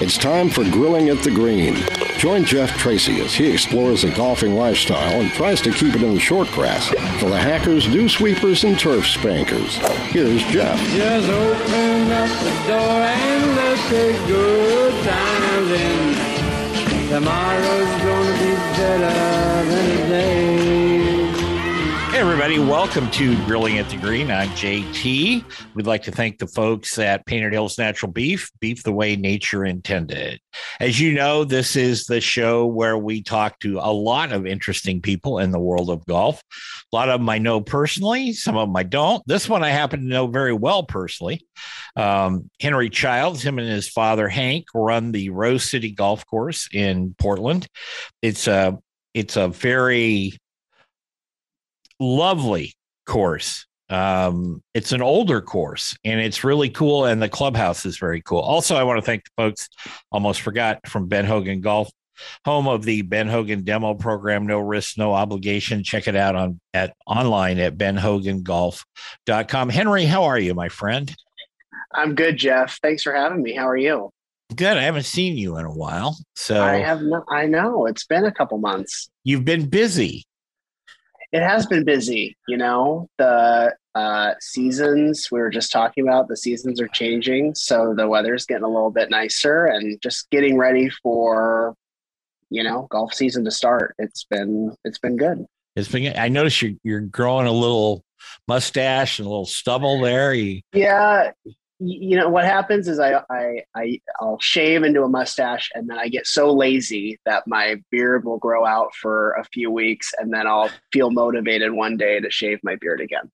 It's time for Grilling at the Green. Join Jeff Tracy as he explores the golfing lifestyle and tries to keep it in the short grass for the hackers, dew sweepers, and turf spankers. Here's Jeff. Just open up the door and let's take good times in. Tomorrow's gonna be better than today. Hey everybody, welcome to Grilling at the Green. I'm JT. We'd like to thank the folks at Painted Hills Natural Beef, beef the way nature intended. As you know, this is the show where we talk to a lot of interesting people in the world of golf. A lot of them I know personally, some of them I don't. This one I happen to know very well personally. Henry Childs, him and his father Hank, run the Rose City Golf Course in Portland. It's a very lovely course. It's an older course and it's really cool. And the clubhouse is very cool. Also, I want to thank the folks, almost forgot, from Ben Hogan Golf, home of the Ben Hogan demo program. No risk, no obligation. Check it out online at benhogangolf.com. Henry, how are you, my friend? I'm good, Jeff. Thanks for having me. How are you? Good. I haven't seen you in a while. So I know it's been a couple months. You've been busy. It has been busy, you know, the seasons we were just talking about, the seasons are changing. So the weather's getting a little bit nicer and just getting ready for golf season to start. It's been good. I noticed you're growing a little mustache and a little stubble there. Yeah. You know, what happens is I'll shave into a mustache and then I get so lazy that my beard will grow out for a few weeks and then I'll feel motivated one day to shave my beard again.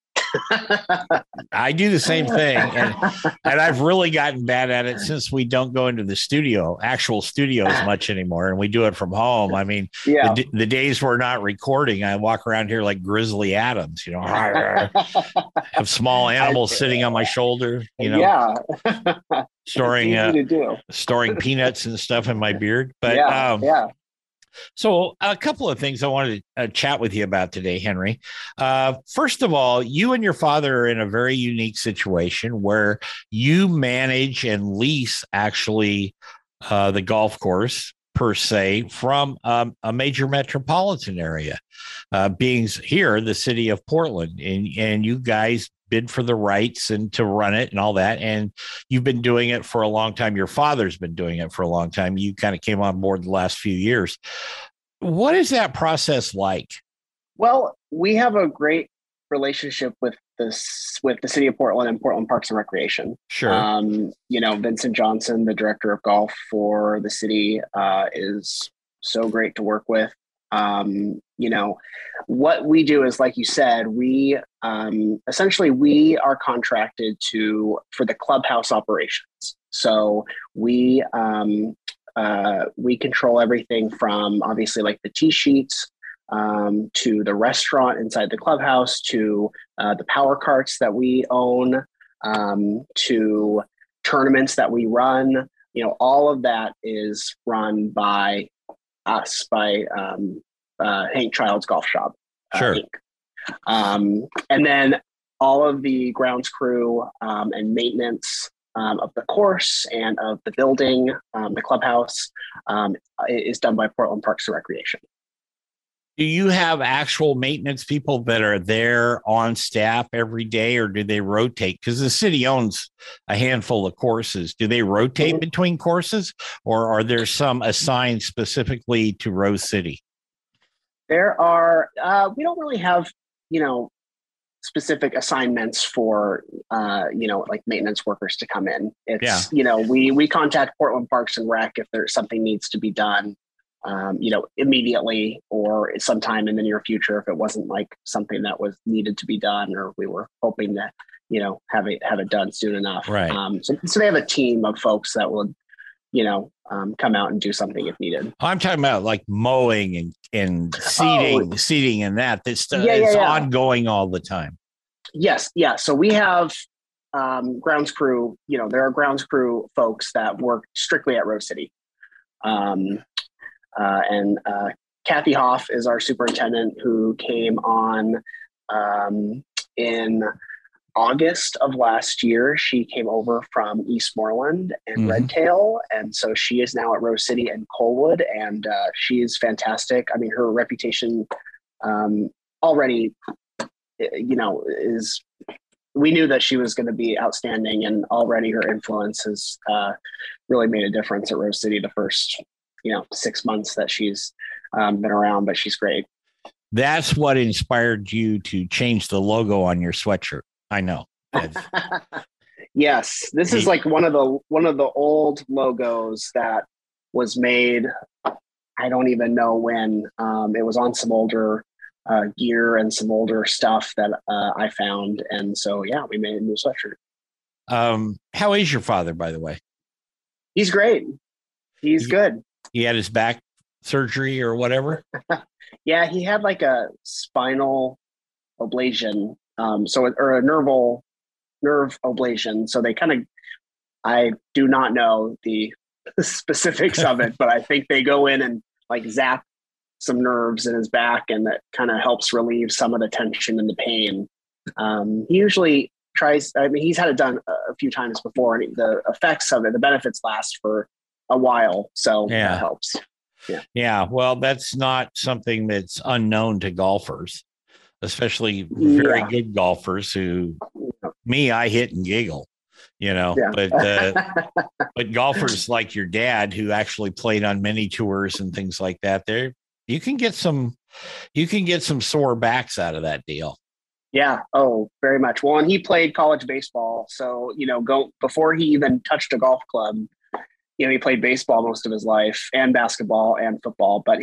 I do the same thing. And I've really gotten bad at it since we don't go into the actual studio as much anymore. And we do it from home. I mean, yeah. The days we're not recording, I walk around here like Grizzly Adams, have small animals sitting on my shoulder, yeah. storing peanuts and stuff in my beard. But So a couple of things I wanted to chat with you about today, Henry. First of all, you and your father are in a very unique situation where you manage and lease actually the golf course per se from a major metropolitan area, being here, the city of Portland, and you guys bid for the rights and to run it and all that. And you've been doing it for a long time. Your father's been doing it for a long time. You kind of came on board the last few years. What is that process like? Well, we have a great relationship with the city of Portland and Portland Parks and Recreation. Sure. Vincent Johnson, the director of golf for the city, is so great to work with. What we do is, like you said, we are contracted for the clubhouse operations. So we control everything from obviously like the tee sheets, to the restaurant inside the clubhouse, to, the power carts that we own, to tournaments that we run, all of that is run by us, by Hank Child's Golf Shop. Sure. And then all of the grounds crew and maintenance of the course and of the building, the clubhouse, is done by Portland Parks and Recreation. Do you have actual maintenance people that are there on staff every day, or do they rotate? Because the city owns a handful of courses. Do they rotate between courses, or are there some assigned specifically to Rose City? There are, we don't really have, specific assignments for, like maintenance workers to come in. It's, we contact Portland Parks and Rec if there's something needs to be done. immediately or sometime in the near future, if it wasn't like something that was needed to be done, or we were hoping to, have it done soon enough. Right. So they have a team of folks that will, come out and do something if needed. I'm talking about like mowing and seeding and that. It's ongoing all the time. Yes. Yeah. So we have, grounds crew, there are grounds crew folks that work strictly at Rose City. And Kathy Hoff is our superintendent, who came on in August of last year. She came over from Eastmoreland and Redtail. And so she is now at Rose City and Colwood, and she is fantastic. I mean, her reputation already, we knew that she was going to be outstanding, and already her influence has really made a difference at Rose City the first 6 months that she's been around, but she's great. That's what inspired you to change the logo on your sweatshirt. I know. Yes. This is like one of the old logos that was made. I don't even know when. It was on some older gear and some older stuff that I found. And so, we made a new sweatshirt. How is your father, by the way? He's great. He's good. He had his back surgery or whatever. He had like a spinal ablation, or a nerve ablation. So they I do not know the specifics of it, but I think they go in and like zap some nerves in his back, and that kind of helps relieve some of the tension and the pain. He usually tries. I mean, he's had it done a few times before, and the effects of it, the benefits last for a while. So that helps. Yeah. Well, that's not something that's unknown to golfers, especially very good golfers who I hit and giggle, but golfers like your dad, who actually played on many tours and things like that, there, you can get some sore backs out of that deal. Yeah. Oh, very much. Well, and he played college baseball. So, before he even touched a golf club, he played baseball most of his life, and basketball and football, but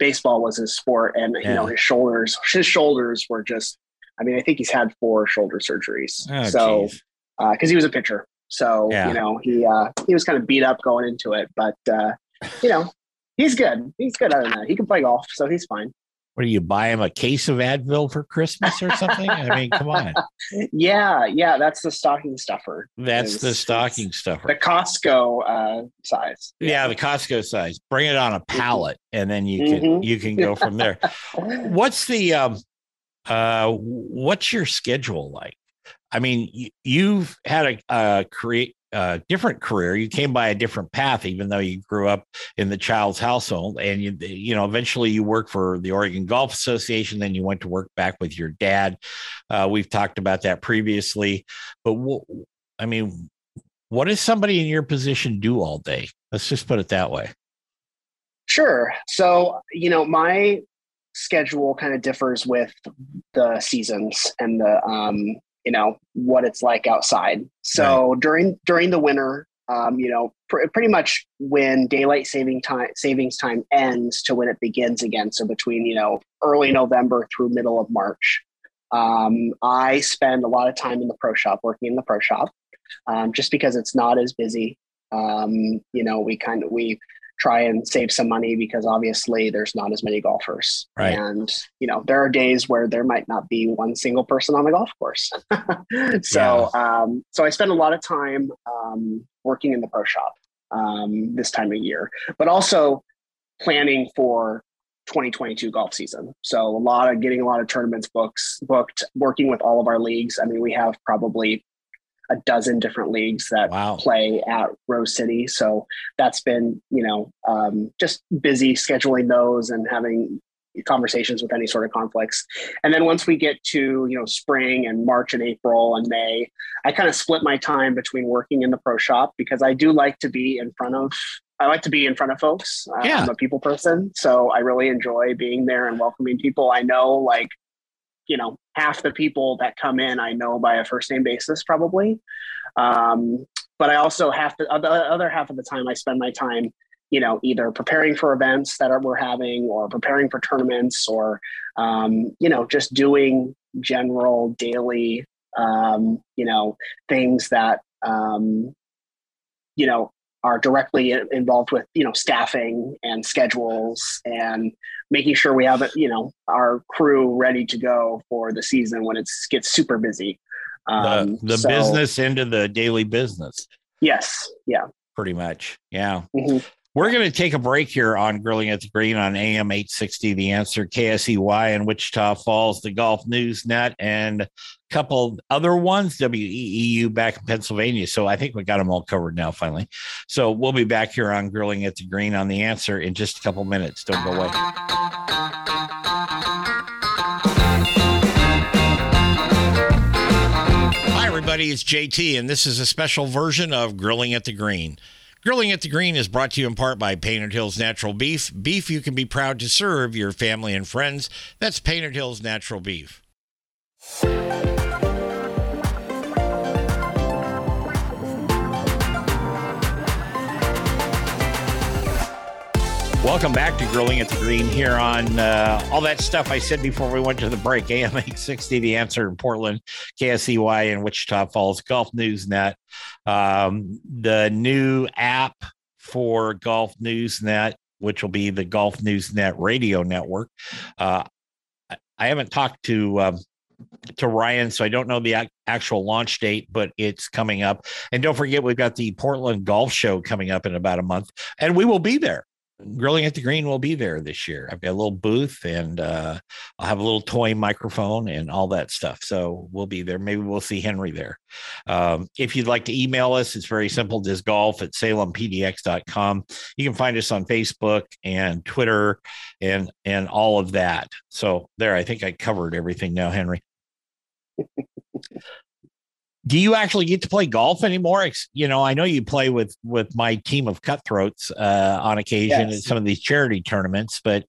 baseball was his sport. And, his shoulders were just, I think he's had 4 shoulder surgeries. Oh, so, cause he was a pitcher. So, he was kind of beat up going into it, but, he's good. He's good. Other than that, he can play golf, so he's fine. What do you buy him, a case of Advil for Christmas or something? Come on. Yeah, that's the stocking stuffer. The Costco size. Yeah, the Costco size. Bring it on a pallet, and then you can go from there. What's the what's your schedule like? I mean, you've had a different career. You came by a different path, even though you grew up in the Child's household, and eventually you worked for the Oregon Golf Association. Then you went to work back with your dad. We've talked about that previously, but what does somebody in your position do all day? Let's just put it that way. Sure. So, my schedule kind of differs with the seasons and the, what it's like outside. So right. during the winter, pretty much when daylight savings time ends to when it begins again. So between, early November through middle of March, I spend a lot of time in the pro shop, working in the pro shop, just because it's not as busy. We try and save some money because obviously there's not as many golfers. Right. And, there are days where there might not be one single person on the golf course. So I spend a lot of time working in the pro shop this time of year, but also planning for 2022 golf season. So getting a lot of tournaments booked, working with all of our leagues. We have probably a dozen different leagues that play at Rose City. So that's been, just busy scheduling those and having conversations with any sort of conflicts. And then once we get to, spring and March and April and May, I kind of split my time between working in the pro shop, because I do like to be in front of folks. I'm a people person. So I really enjoy being there and welcoming people. I know, half the people that come in, I know by a first name basis, probably. But I also have the other half of the time I spend my time you know, either preparing for events that we're having or preparing for tournaments or, you know, just doing general daily, you know, things that, you know, are directly involved with, you know, staffing and schedules and making sure we have, you know, our crew ready to go for the season when it gets super busy. The business end of the daily business. Yes. Yeah. Pretty much. Yeah. Mm-hmm. We're going to take a break here on Grilling at the Green on AM 860, The Answer, KSEY in Wichita Falls, the Golf News Net, and a couple other ones, WEEU back in Pennsylvania. So I think we got them all covered now, finally. So we'll be back here on Grilling at the Green on The Answer in just a couple minutes. Don't go away. It's JT, and this is a special version of Grilling at the Green. Grilling at the Green is brought to you in part by Painted Hills Natural Beef, beef you can be proud to serve your family and friends. That's Painted Hills Natural Beef. Welcome back to Grilling at the Green here on all that stuff I said before we went to the break. AM 860, The Answer in Portland, KSEY in Wichita Falls, Golf News Net. The new app for Golf News Net, which will be the Golf News Net radio network. I haven't talked to Ryan, so I don't know the actual launch date, but it's coming up. And don't forget, we've got the Portland Golf Show coming up in about a month, and we will be there. Grilling at the Green will be there this year. I've got a little booth, and I'll have a little toy microphone and all that stuff. So we'll be there. Maybe we'll see Henry there. If you'd like to email us, it's very simple. Just golf@salempdx.com. You can find us on Facebook and Twitter and all of that. So there, I think I covered everything now, Henry. Do you actually get to play golf anymore? You know, I know you play with my team of cutthroats on occasion. Yes. At some of these charity tournaments, but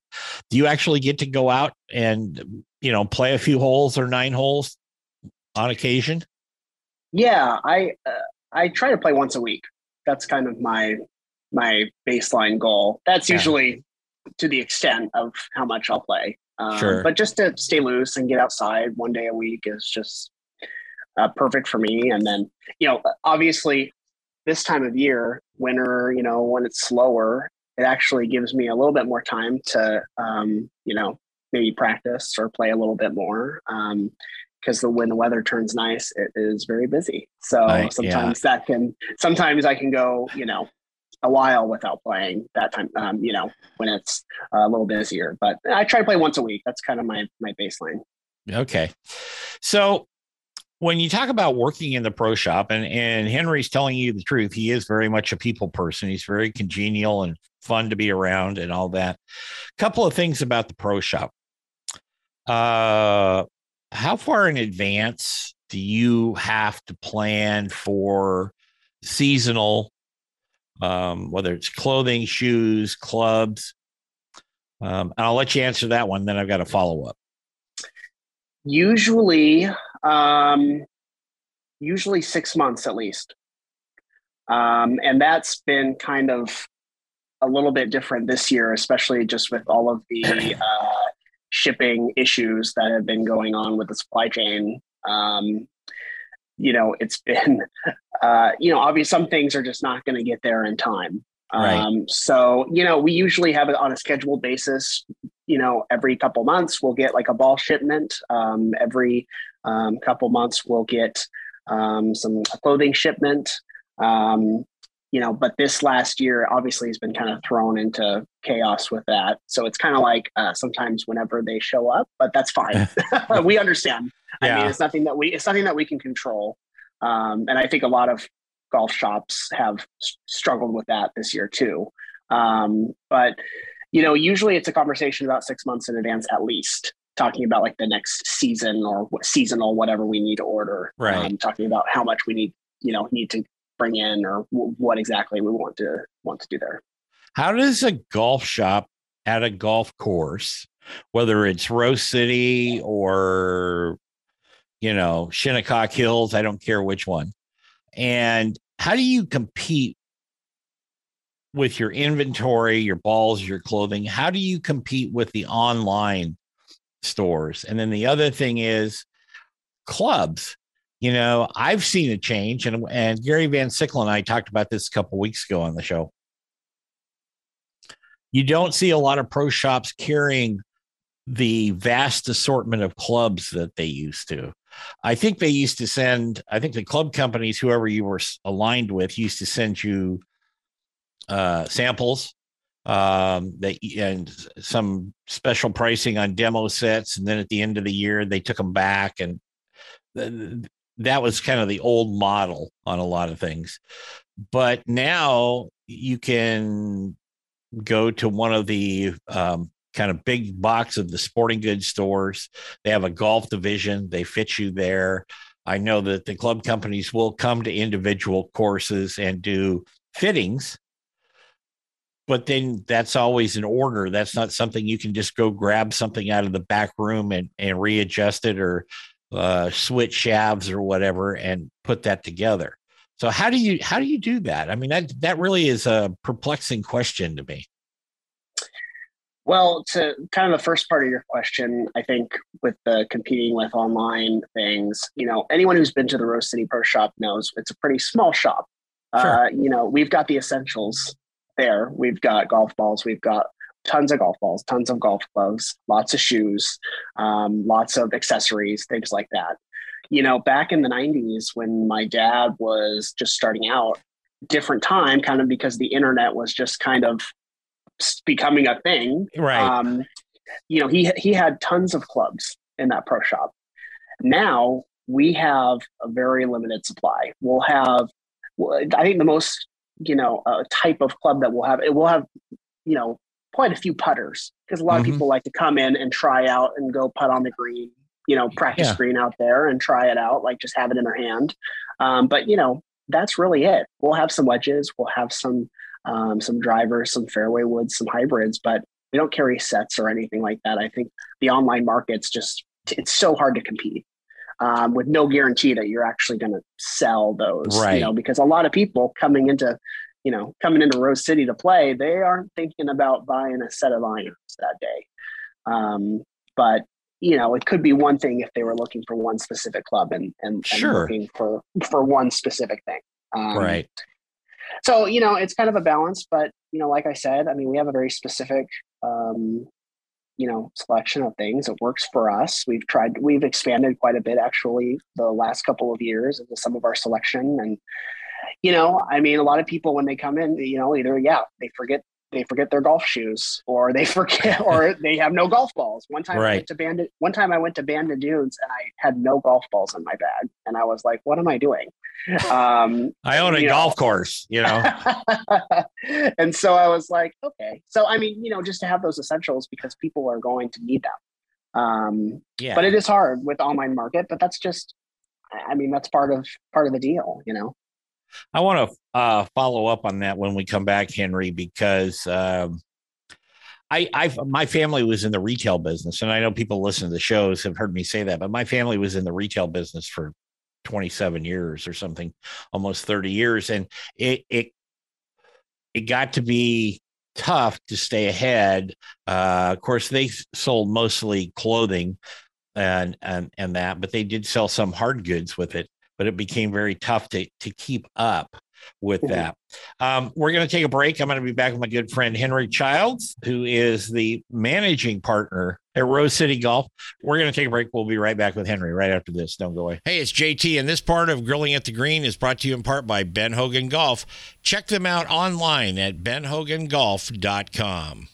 do you actually get to go out and, you know, play a few holes or 9 holes on occasion? Yeah, I try to play once a week. That's kind of my baseline goal. That's usually to the extent of how much I'll play. Sure. But just to stay loose and get outside one day a week is just perfect for me. And then, you know, obviously this time of year, winter, you know, when it's slower, it actually gives me a little bit more time to, you know, maybe practice or play a little bit more. Because when the weather turns nice, it is very busy. So sometimes I can go, you know, a while without playing that time, you know, when it's a little busier, but I try to play once a week. That's kind of my baseline. Okay. So, when you talk about working in the pro shop, and Henry's telling you the truth, he is very much a people person. He's very congenial and fun to be around and all that. A couple of things about the pro shop. How far in advance do you have to plan for seasonal, whether it's clothing, shoes, clubs? And I'll let you answer that one. Then I've got a follow-up. Usually 6 months at least. And that's been kind of a little bit different this year, especially just with all of the shipping issues that have been going on with the supply chain. You know, it's been, you know, obviously some things are just not going to get there in time. Right. So, you know, we usually have it on a scheduled basis. You know, every couple months we'll get like a ball shipment. Every couple months we'll get some clothing shipment. You know, but this last year obviously has been kind of thrown into chaos with that. So it's kind of like sometimes whenever they show up, but that's fine. We understand. Yeah. I mean, it's nothing that we can control. And I think a lot of golf shops have struggled with that this year too. But you know, usually it's a conversation about 6 months in advance, at least, talking about like the next season or seasonal, whatever we need to order. Right. Talking about how much we need to bring in or what exactly we want to do there. How does a golf shop at a golf course, whether it's Rose City or, you know, Shinnecock Hills, I don't care which one. And how do you compete with your inventory, your balls, your clothing? How do you compete with the online stores? And then the other thing is clubs. You know, I've seen a change, and Gary Van Sickle and I talked about this a couple of weeks ago on the show. You don't see a lot of pro shops carrying the vast assortment of clubs that they used to. I think they used to send, I think the club companies, whoever you were aligned with, used to send you samples that, and some special pricing on demo sets. And then at the end of the year, they took them back. And that was kind of the old model on a lot of things. But now you can go to one of the kind of big box of the sporting goods stores. They have a golf division. They fit you there. I know that the club companies will come to individual courses and do fittings, but then that's always an order. That's not something you can just go grab something out of the back room and readjust it or switch shafts or whatever and put that together. So how do you do that? I mean, that really is a perplexing question to me. Well, to kind of the first part of your question, I think with the competing with online things, you know, anyone who's been to the Rose City Pro Shop knows it's a pretty small shop. Sure. You know, we've got the essentials there. We've got golf balls. We've got tons of golf balls, tons of golf gloves, lots of shoes, lots of accessories, things like that. You know, back in the 90s when my dad was just starting out, different time, kind of because the internet was just kind of becoming a thing, right? You know, he had tons of clubs in that pro shop. Now we have a very limited supply. We'll have, I think the most, you know, type of club that we'll have, it will have, you know, quite a few putters, because a lot of people like to come in and try out and go putt on the green, you know, practice green out there and try it out, like just have it in their hand. But you know, that's really it. We'll have some wedges, we'll have some drivers, some fairway woods, some hybrids, but we don't carry sets or anything like that. I think the online market's just, it's so hard to compete with no guarantee that you're actually going to sell those, right? You know, because a lot of people coming into Rose City to play, they aren't thinking about buying a set of irons that day. But you know, it could be one thing if they were looking for one specific club and looking for one specific thing. Right. So, you know, it's kind of a balance, but, you know, like I said, I mean, we have a very specific, you know, selection of things that works for us. We've expanded quite a bit, actually, the last couple of years into some of our selection. And, you know, I mean, a lot of people when they come in, you know, either, they forget their golf shoes or they have no golf balls. One time I went to Bandon Dunes and I had no golf balls in my bag. And I was like, what am I doing? I own a golf course, you know? And so I was like, okay. So, I mean, you know, just to have those essentials because people are going to need them. But it is hard with online market, but that's just, I mean, that's part of the deal, you know? I want to follow up on that when we come back, Henry, because my family was in the retail business, and I know people listening to the shows have heard me say that, but my family was in the retail business for 27 years or something, almost 30 years. And it got to be tough to stay ahead. Of course, they sold mostly clothing and that, but they did sell some hard goods with it. But it became very tough to keep up with that. We're going to take a break. I'm going to be back with my good friend, Henry Childs, who is the managing partner at Rose City Golf. We're going to take a break. We'll be right back with Henry right after this. Don't go away. Hey, it's JT, and this part of Grilling at the Green is brought to you in part by Ben Hogan Golf. Check them out online at benhogangolf.com.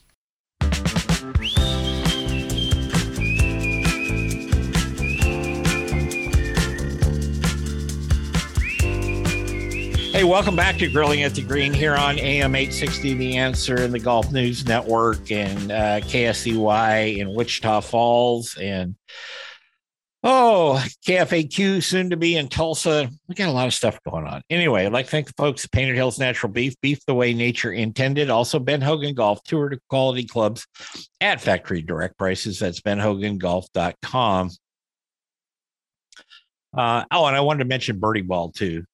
Hey, welcome back to Grilling at the Green here on AM 860, The Answer, and the Golf News Network, and KSEY in Wichita Falls, and KFAQ soon to be in Tulsa. We got a lot of stuff going on. Anyway, I'd like to thank the folks at Painted Hills Natural Beef, beef the way nature intended. Also, Ben Hogan Golf, tour to quality clubs at factory direct prices. That's benhogangolf.com. And I wanted to mention Birdie Ball, too.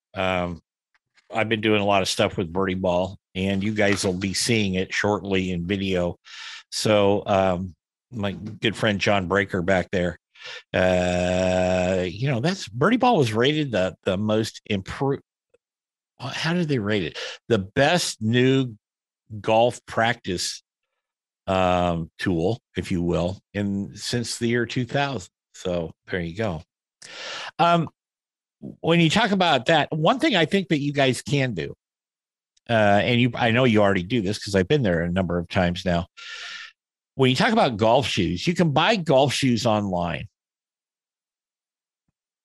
I've been doing a lot of stuff with Birdie Ball, and you guys will be seeing it shortly in video. So my good friend John Breaker back there, you know, that's Birdie Ball was rated the most improved. How did they rate it? The best new golf practice tool, if you will, since the year 2000. So there you go. When you talk about that, one thing I think that you guys can do, and I know you already do this because I've been there a number of times now. When you talk about golf shoes, you can buy golf shoes online.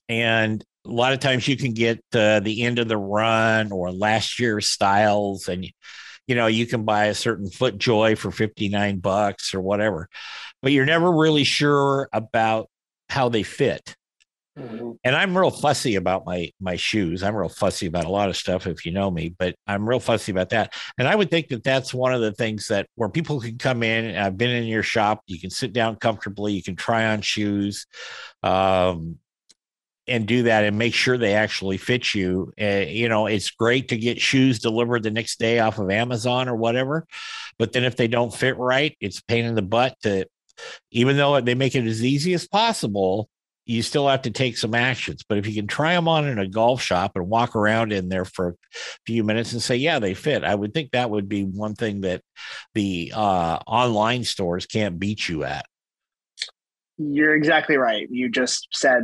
And a lot of times you can get the end of the run or last year's styles. And, you know, you can buy a certain FootJoy for $59 or whatever, but you're never really sure about how they fit. And I'm real fussy about my shoes. I'm real fussy about a lot of stuff, if you know me, but I'm real fussy about that. And I would think that that's one of the things that where people can come in. And I've been in your shop. You can sit down comfortably. You can try on shoes and do that and make sure they actually fit you. You know, it's great to get shoes delivered the next day off of Amazon or whatever. But then if they don't fit right, it's a pain in the butt to, even though they make it as easy as possible, you still have to take some actions. But if you can try them on in a golf shop and walk around in there for a few minutes and say, yeah, they fit, I would think that would be one thing that the online stores can't beat you at. You're exactly right. You just said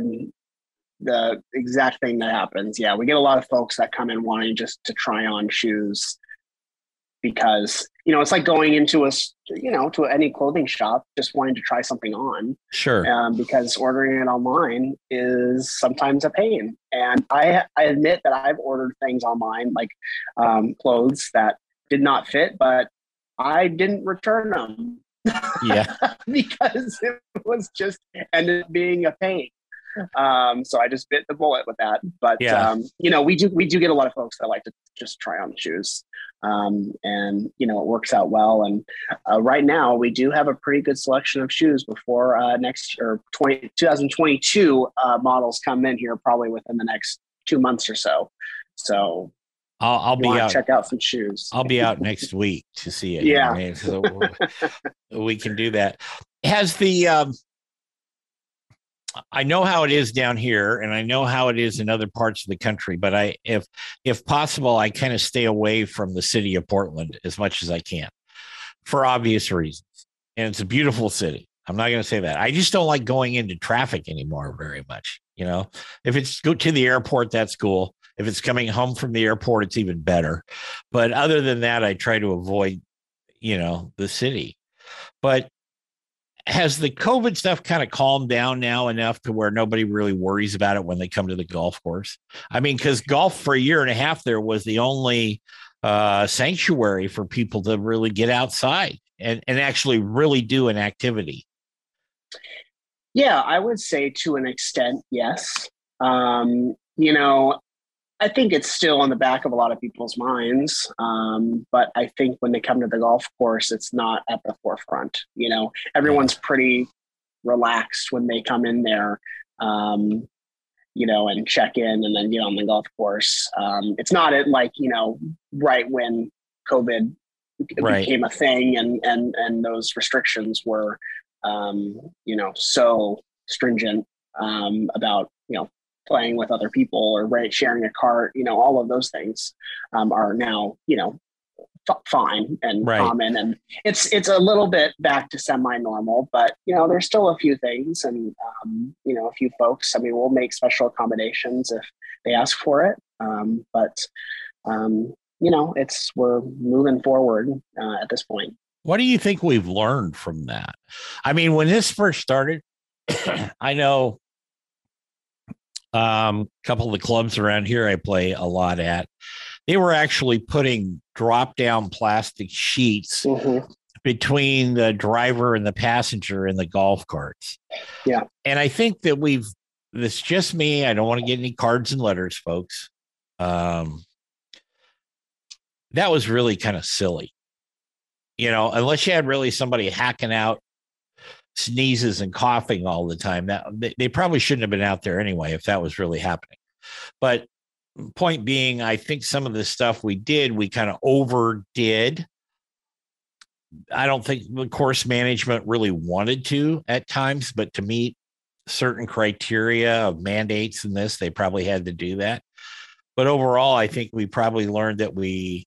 the exact thing that happens. Yeah, we get a lot of folks that come in wanting just to try on shoes because, you know, it's like going into to any clothing shop, just wanting to try something on. Sure. Because ordering it online is sometimes a pain. And I admit that I've ordered things online, like clothes that did not fit, but I didn't return them. Yeah. Because it was just ended up being a pain. So I just bit the bullet with that. But, yeah. You know, we do get a lot of folks that like to just try on shoes. And, you know, it works out well. And right now we do have a pretty good selection of shoes before next or 2022 models come in here, probably within the next 2 months or so. So I'll be out. Check out some shoes. I'll be out next week to see it. Yeah. You know what I mean? So we can do that. Has the, I know how it is down here and I know how it is in other parts of the country, but if possible, I kind of stay away from the city of Portland as much as I can for obvious reasons. And it's a beautiful city. I'm not going to say that. I just don't like going into traffic anymore very much. You know, if it's go to the airport, that's cool. If it's coming home from the airport, it's even better. But other than that, I try to avoid, you know, the city. But has the COVID stuff kind of calmed down now enough to where nobody really worries about it when they come to the golf course? I mean, because golf for a year and a half there was the only sanctuary for people to really get outside and actually really do an activity. Yeah, I would say to an extent, yes. You know, I think it's still on the back of a lot of people's minds. But I think when they come to the golf course, it's not at the forefront. You know, everyone's pretty relaxed when they come in there, you know, and check in and then get on the golf course. It's not at like, you know, right when COVID became a thing and those restrictions were, you know, so stringent about, you know, playing with other people or sharing a cart, you know, all of those things are now, you know, fine and common. And it's a little bit back to semi-normal, but, you know, there's still a few things and, you know, a few folks, I mean, we'll make special accommodations if they ask for it. But, you know, we're moving forward at this point. What do you think we've learned from that? I mean, when this first started, I know, couple of the clubs around here I play a lot at, they were actually putting drop down plastic sheets between the driver and the passenger in the golf carts. Yeah. And I think that it's just me. I don't want to get any cards and letters, folks. That was really kind of silly, you know, unless you had really somebody hacking out sneezes and coughing all the time, that they probably shouldn't have been out there anyway, if that was really happening. But Point being, I think some of the stuff we did, we kind of overdid. I don't think the course management really wanted to at times, but to meet certain criteria of mandates and this, they probably had to do that. But overall, I think we probably learned that we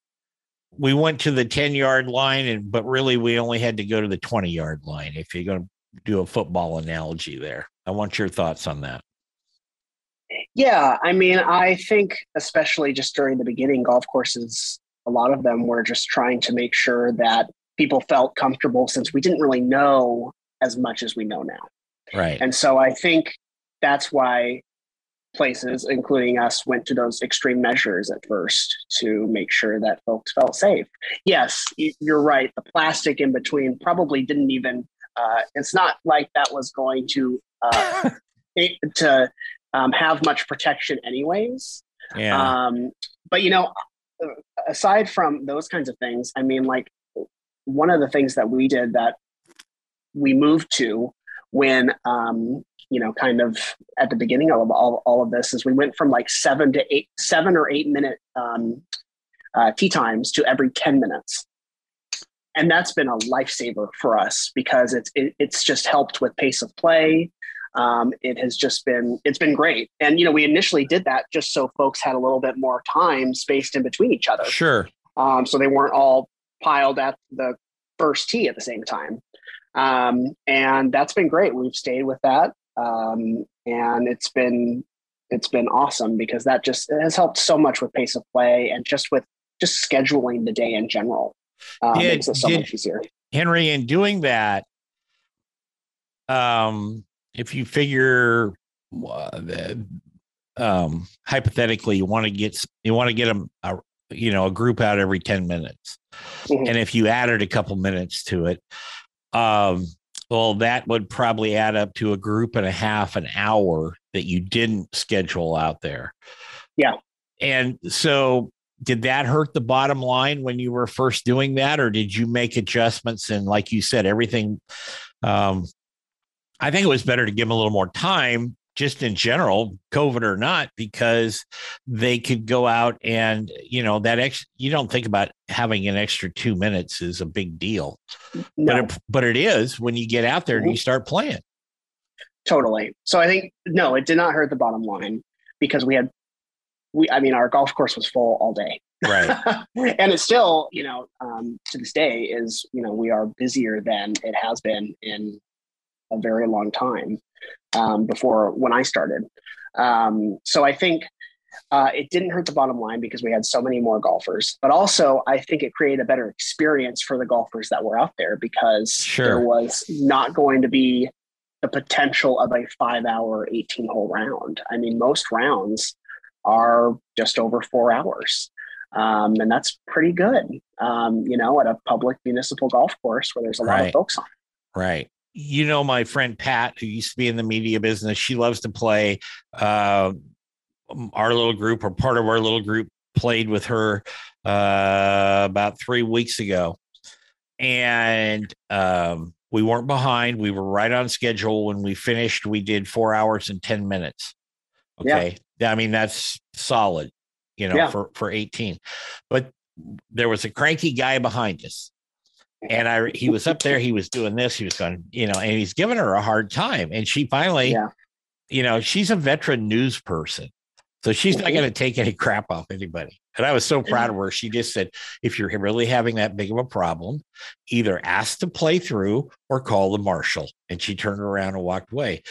went to the 10-yard line, but really we only had to go to the 20-yard line, if you're going to do a football analogy there. I want your thoughts on that. Yeah, I mean, I think especially just during the beginning, golf courses, a lot of them were just trying to make sure that people felt comfortable, since we didn't really know as much as we know now. Right. And so I think that's why places, including us, went to those extreme measures at first to make sure that folks felt safe. Yes, you're right. The plastic in between probably didn't even, it's not like that was going to have much protection anyways. Yeah. But, you know, aside from those kinds of things, I mean, like one of the things that we did that we moved to when, you know, kind of at the beginning of all of this is we went from like 7 or 8 minute tee times to every 10 minutes. And that's been a lifesaver for us because it's just helped with pace of play. It's been great. And, you know, we initially did that just so folks had a little bit more time spaced in between each other. Sure. So they weren't all piled at the first tee at the same time. And that's been great. We've stayed with that. And it's been awesome because that just has helped so much with pace of play and just with just scheduling the day in general. Makes it so much easier. Henry, in doing that, if you figure hypothetically, you want to get them, a group out every 10 minutes. Mm-hmm. And if you added a couple minutes to it, well, that would probably add up to a group and a half an hour that you didn't schedule out there. Yeah. And so did that hurt the bottom line when you were first doing that, or did you make adjustments? And like you said, everything, I think it was better to give them a little more time, just in general, COVID or not, because they could go out and, you know, you don't think about having an extra 2 minutes is a big deal, no. but it is when you get out there and you start playing. Totally. So I think, no, it did not hurt the bottom line because our golf course was full all day. Right. And it's still, you know, to this day is, you know, we are busier than it has been in a very long time before when I started. So I think it didn't hurt the bottom line because we had so many more golfers, but also I think it created a better experience for the golfers that were out there because There was not going to be the potential of a 5 hour, 18 hole round. I mean, most rounds are just over 4 hours. And that's pretty good, you know, at a public municipal golf course where there's a lot of folks on it. Right. You know, my friend Pat, who used to be in the media business, she loves to play. Our little group, or part of our little group, played with her about 3 weeks ago. And we weren't behind. We were right on schedule. When we finished, we did 4 hours and 10 minutes. Okay. Yeah. I mean, that's solid, you know, for 18. But there was a cranky guy behind us. And he was up there, he was doing this, he was going, you know, and he's giving her a hard time. And she finally, you know, she's a veteran news person. So she's not going to take any crap off anybody. And I was so proud of her. She just said, if you're really having that big of a problem, either ask to play through or call the marshal. And she turned around and walked away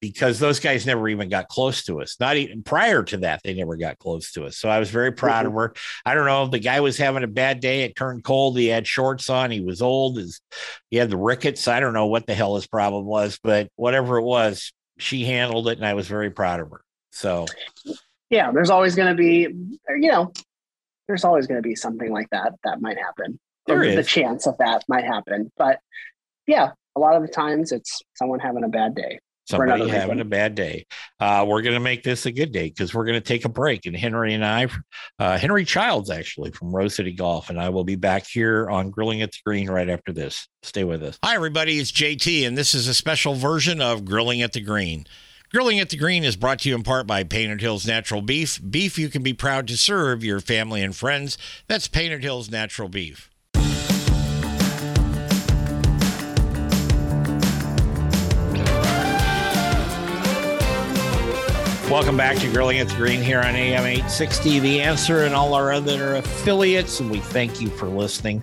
because those guys never even got close to us. Not even prior to that, they never got close to us. So I was very proud of her. I don't know. The guy was having a bad day. It turned cold. He had shorts on. He was old. He had the rickets. I don't know what the hell his problem was, but whatever it was, she handled it. And I was very proud of her. So, yeah, there's always going to be, you know, something like that might happen. The chance of that might happen. But yeah, a lot of the times it's someone having a bad day. Somebody having a bad day. We're going to make this a good day because we're going to take a break. And Henry and I, Henry Childs, actually, from Rose City Golf, and I will be back here on Grilling at the Green right after this. Stay with us. Hi, everybody. It's JT, and this is a special version of Grilling at the Green. Grilling at the Green is brought to you in part by Painted Hills Natural Beef. Beef you can be proud to serve your family and friends. That's Painted Hills Natural Beef. Welcome back to Grilling at the Green here on AM 860, The Answer, and all our other affiliates. And we thank you for listening.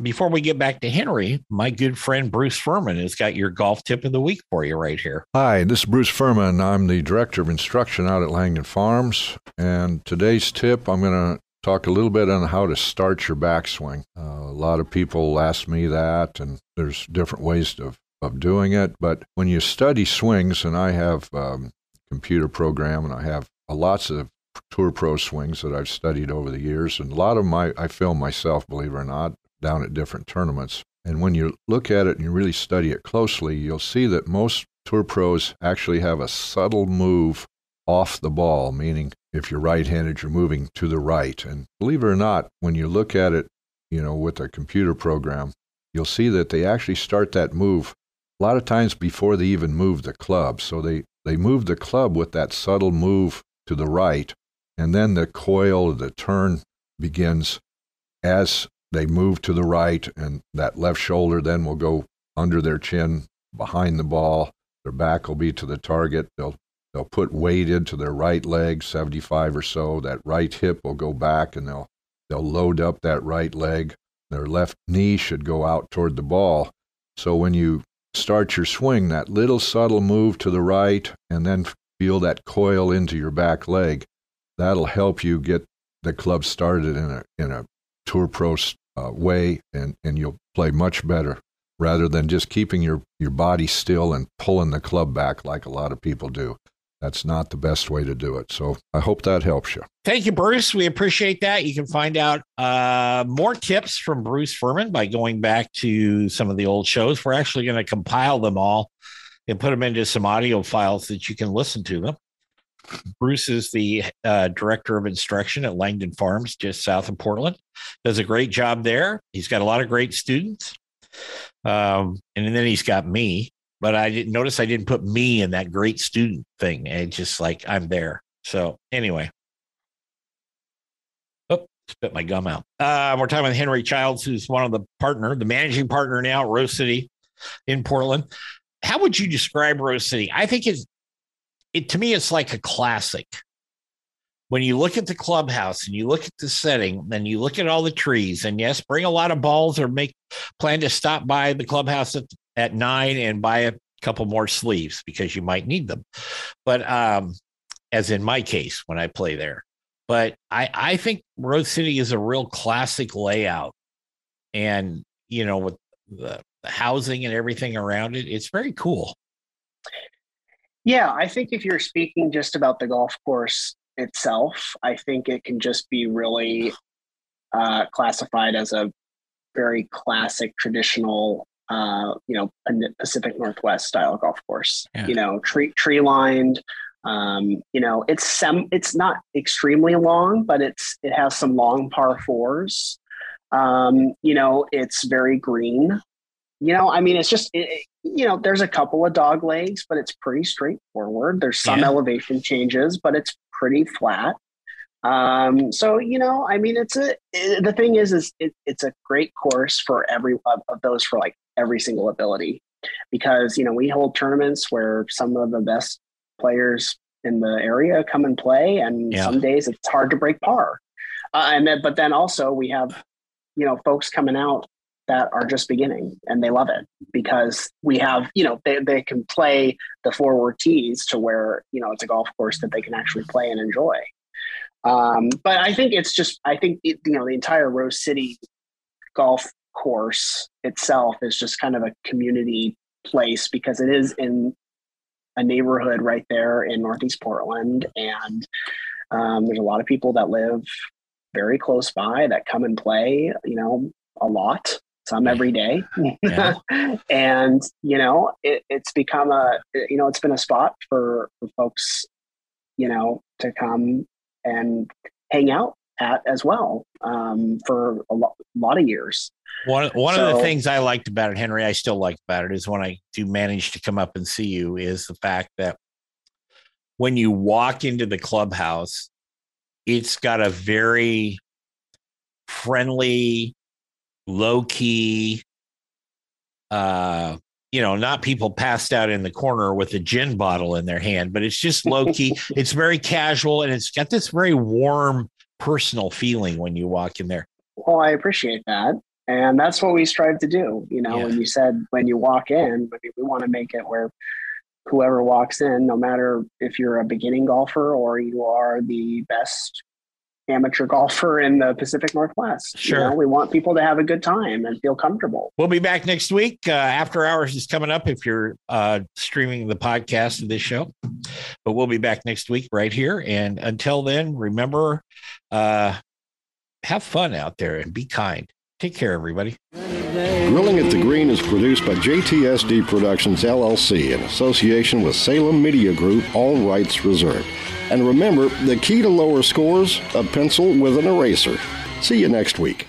Before we get back to Henry, my good friend Bruce Furman has got your golf tip of the week for you right here. Hi, this is Bruce Furman. I'm the Director of Instruction out at Langdon Farms. And today's tip, I'm going to talk a little bit on how to start your backswing. A lot of people ask me that, and there's different ways of doing it. But when you study swings, and I have a computer program, and I have lots of Tour Pro swings that I've studied over the years, and a lot of them I film myself, believe it or not, down at different tournaments. And when you look at it and you really study it closely, you'll see that most Tour Pros actually have a subtle move off the ball, meaning if you're right-handed, you're moving to the right. And believe it or not, when you look at it, you know, with a computer program, you'll see that they actually start that move a lot of times before they even move the club. So they move the club with that subtle move to the right, and then the coil of the turn begins as they move to the right, and that left shoulder then will go under their chin, behind the ball. Their back will be to the target. They'll put weight into their right leg, 75 or so. That right hip will go back, and they'll load up that right leg. Their left knee should go out toward the ball. So when you start your swing, that little subtle move to the right, and then feel that coil into your back leg, that'll help you get the club started in a Tour Pro way, and you'll play much better rather than just keeping your body still and pulling the club back like a lot of people do. That's not the best way to do it. So I hope that helps you. Thank you, Bruce. We appreciate that. You can find out more tips from Bruce Furman by going back to some of the old shows. We're actually going to compile them all and put them into some audio files that you can listen to them. Bruce is the Director of Instruction at Langdon Farms, just south of Portland. Does a great job there. He's got a lot of great students. And then he's got me. But I didn't notice I didn't put me in that great student thing. It's just like I'm there. So anyway. Oh, spit my gum out. We're talking with Henry Childs, who's one of the managing partner now at Rose City in Portland. How would you describe Rose City? I think to me, it's like a classic. When you look at the clubhouse and you look at the setting, then you look at all the trees, and yes, bring a lot of balls or plan to stop by the clubhouse at 9 and buy a couple more sleeves because you might need them. But as in my case, when I play there, but I think Rose City is a real classic layout, and, you know, with the housing and everything around it, it's very cool. Yeah, I think if you're speaking just about the golf course itself, I think it can just be really classified as a very classic, traditional, Pacific Northwest style golf course. Yeah. You know, tree lined. It's not extremely long, but it has some long par fours. It's very green. There's a couple of dog legs, but it's pretty straightforward. There's some elevation changes, but it's pretty flat. The thing is it's a great course for every of those for like every single ability, because, you know, we hold tournaments where some of the best players in the area come and play. And some days it's hard to break par. But then also we have, folks coming out that are just beginning, and they love it because we have, they can play the forward tees to where, it's a golf course that they can actually play and enjoy. But I think the entire Rose City golf course itself is just kind of a community place, because it is in a neighborhood right there in Northeast Portland. And there's a lot of people that live very close by that come and play, a lot. Some every day. Yeah. And, it's become it's been a spot for folks, to come and hang out at as well, for a lot of years. One of the things I liked about it, Henry, I still like about it, is when I do manage to come up and see you, is the fact that when you walk into the clubhouse, it's got a very friendly, low key, not people passed out in the corner with a gin bottle in their hand, but it's just low key. It's very casual, and it's got this very warm, personal feeling when you walk in there. Well, I appreciate that. And that's what we strive to do. When you said, when you walk in, we want to make it where whoever walks in, no matter if you're a beginning golfer or you are the best amateur golfer in the Pacific Northwest. Sure. We want people to have a good time and feel comfortable. We'll be back next week. After Hours is coming up if you're streaming the podcast of this show. But we'll be back next week right here. And until then, remember, have fun out there and be kind. Take care, everybody. Grilling at the Green is produced by JTSD Productions, LLC, in association with Salem Media Group, all rights reserved. And remember, the key to lower scores, a pencil with an eraser. See you next week.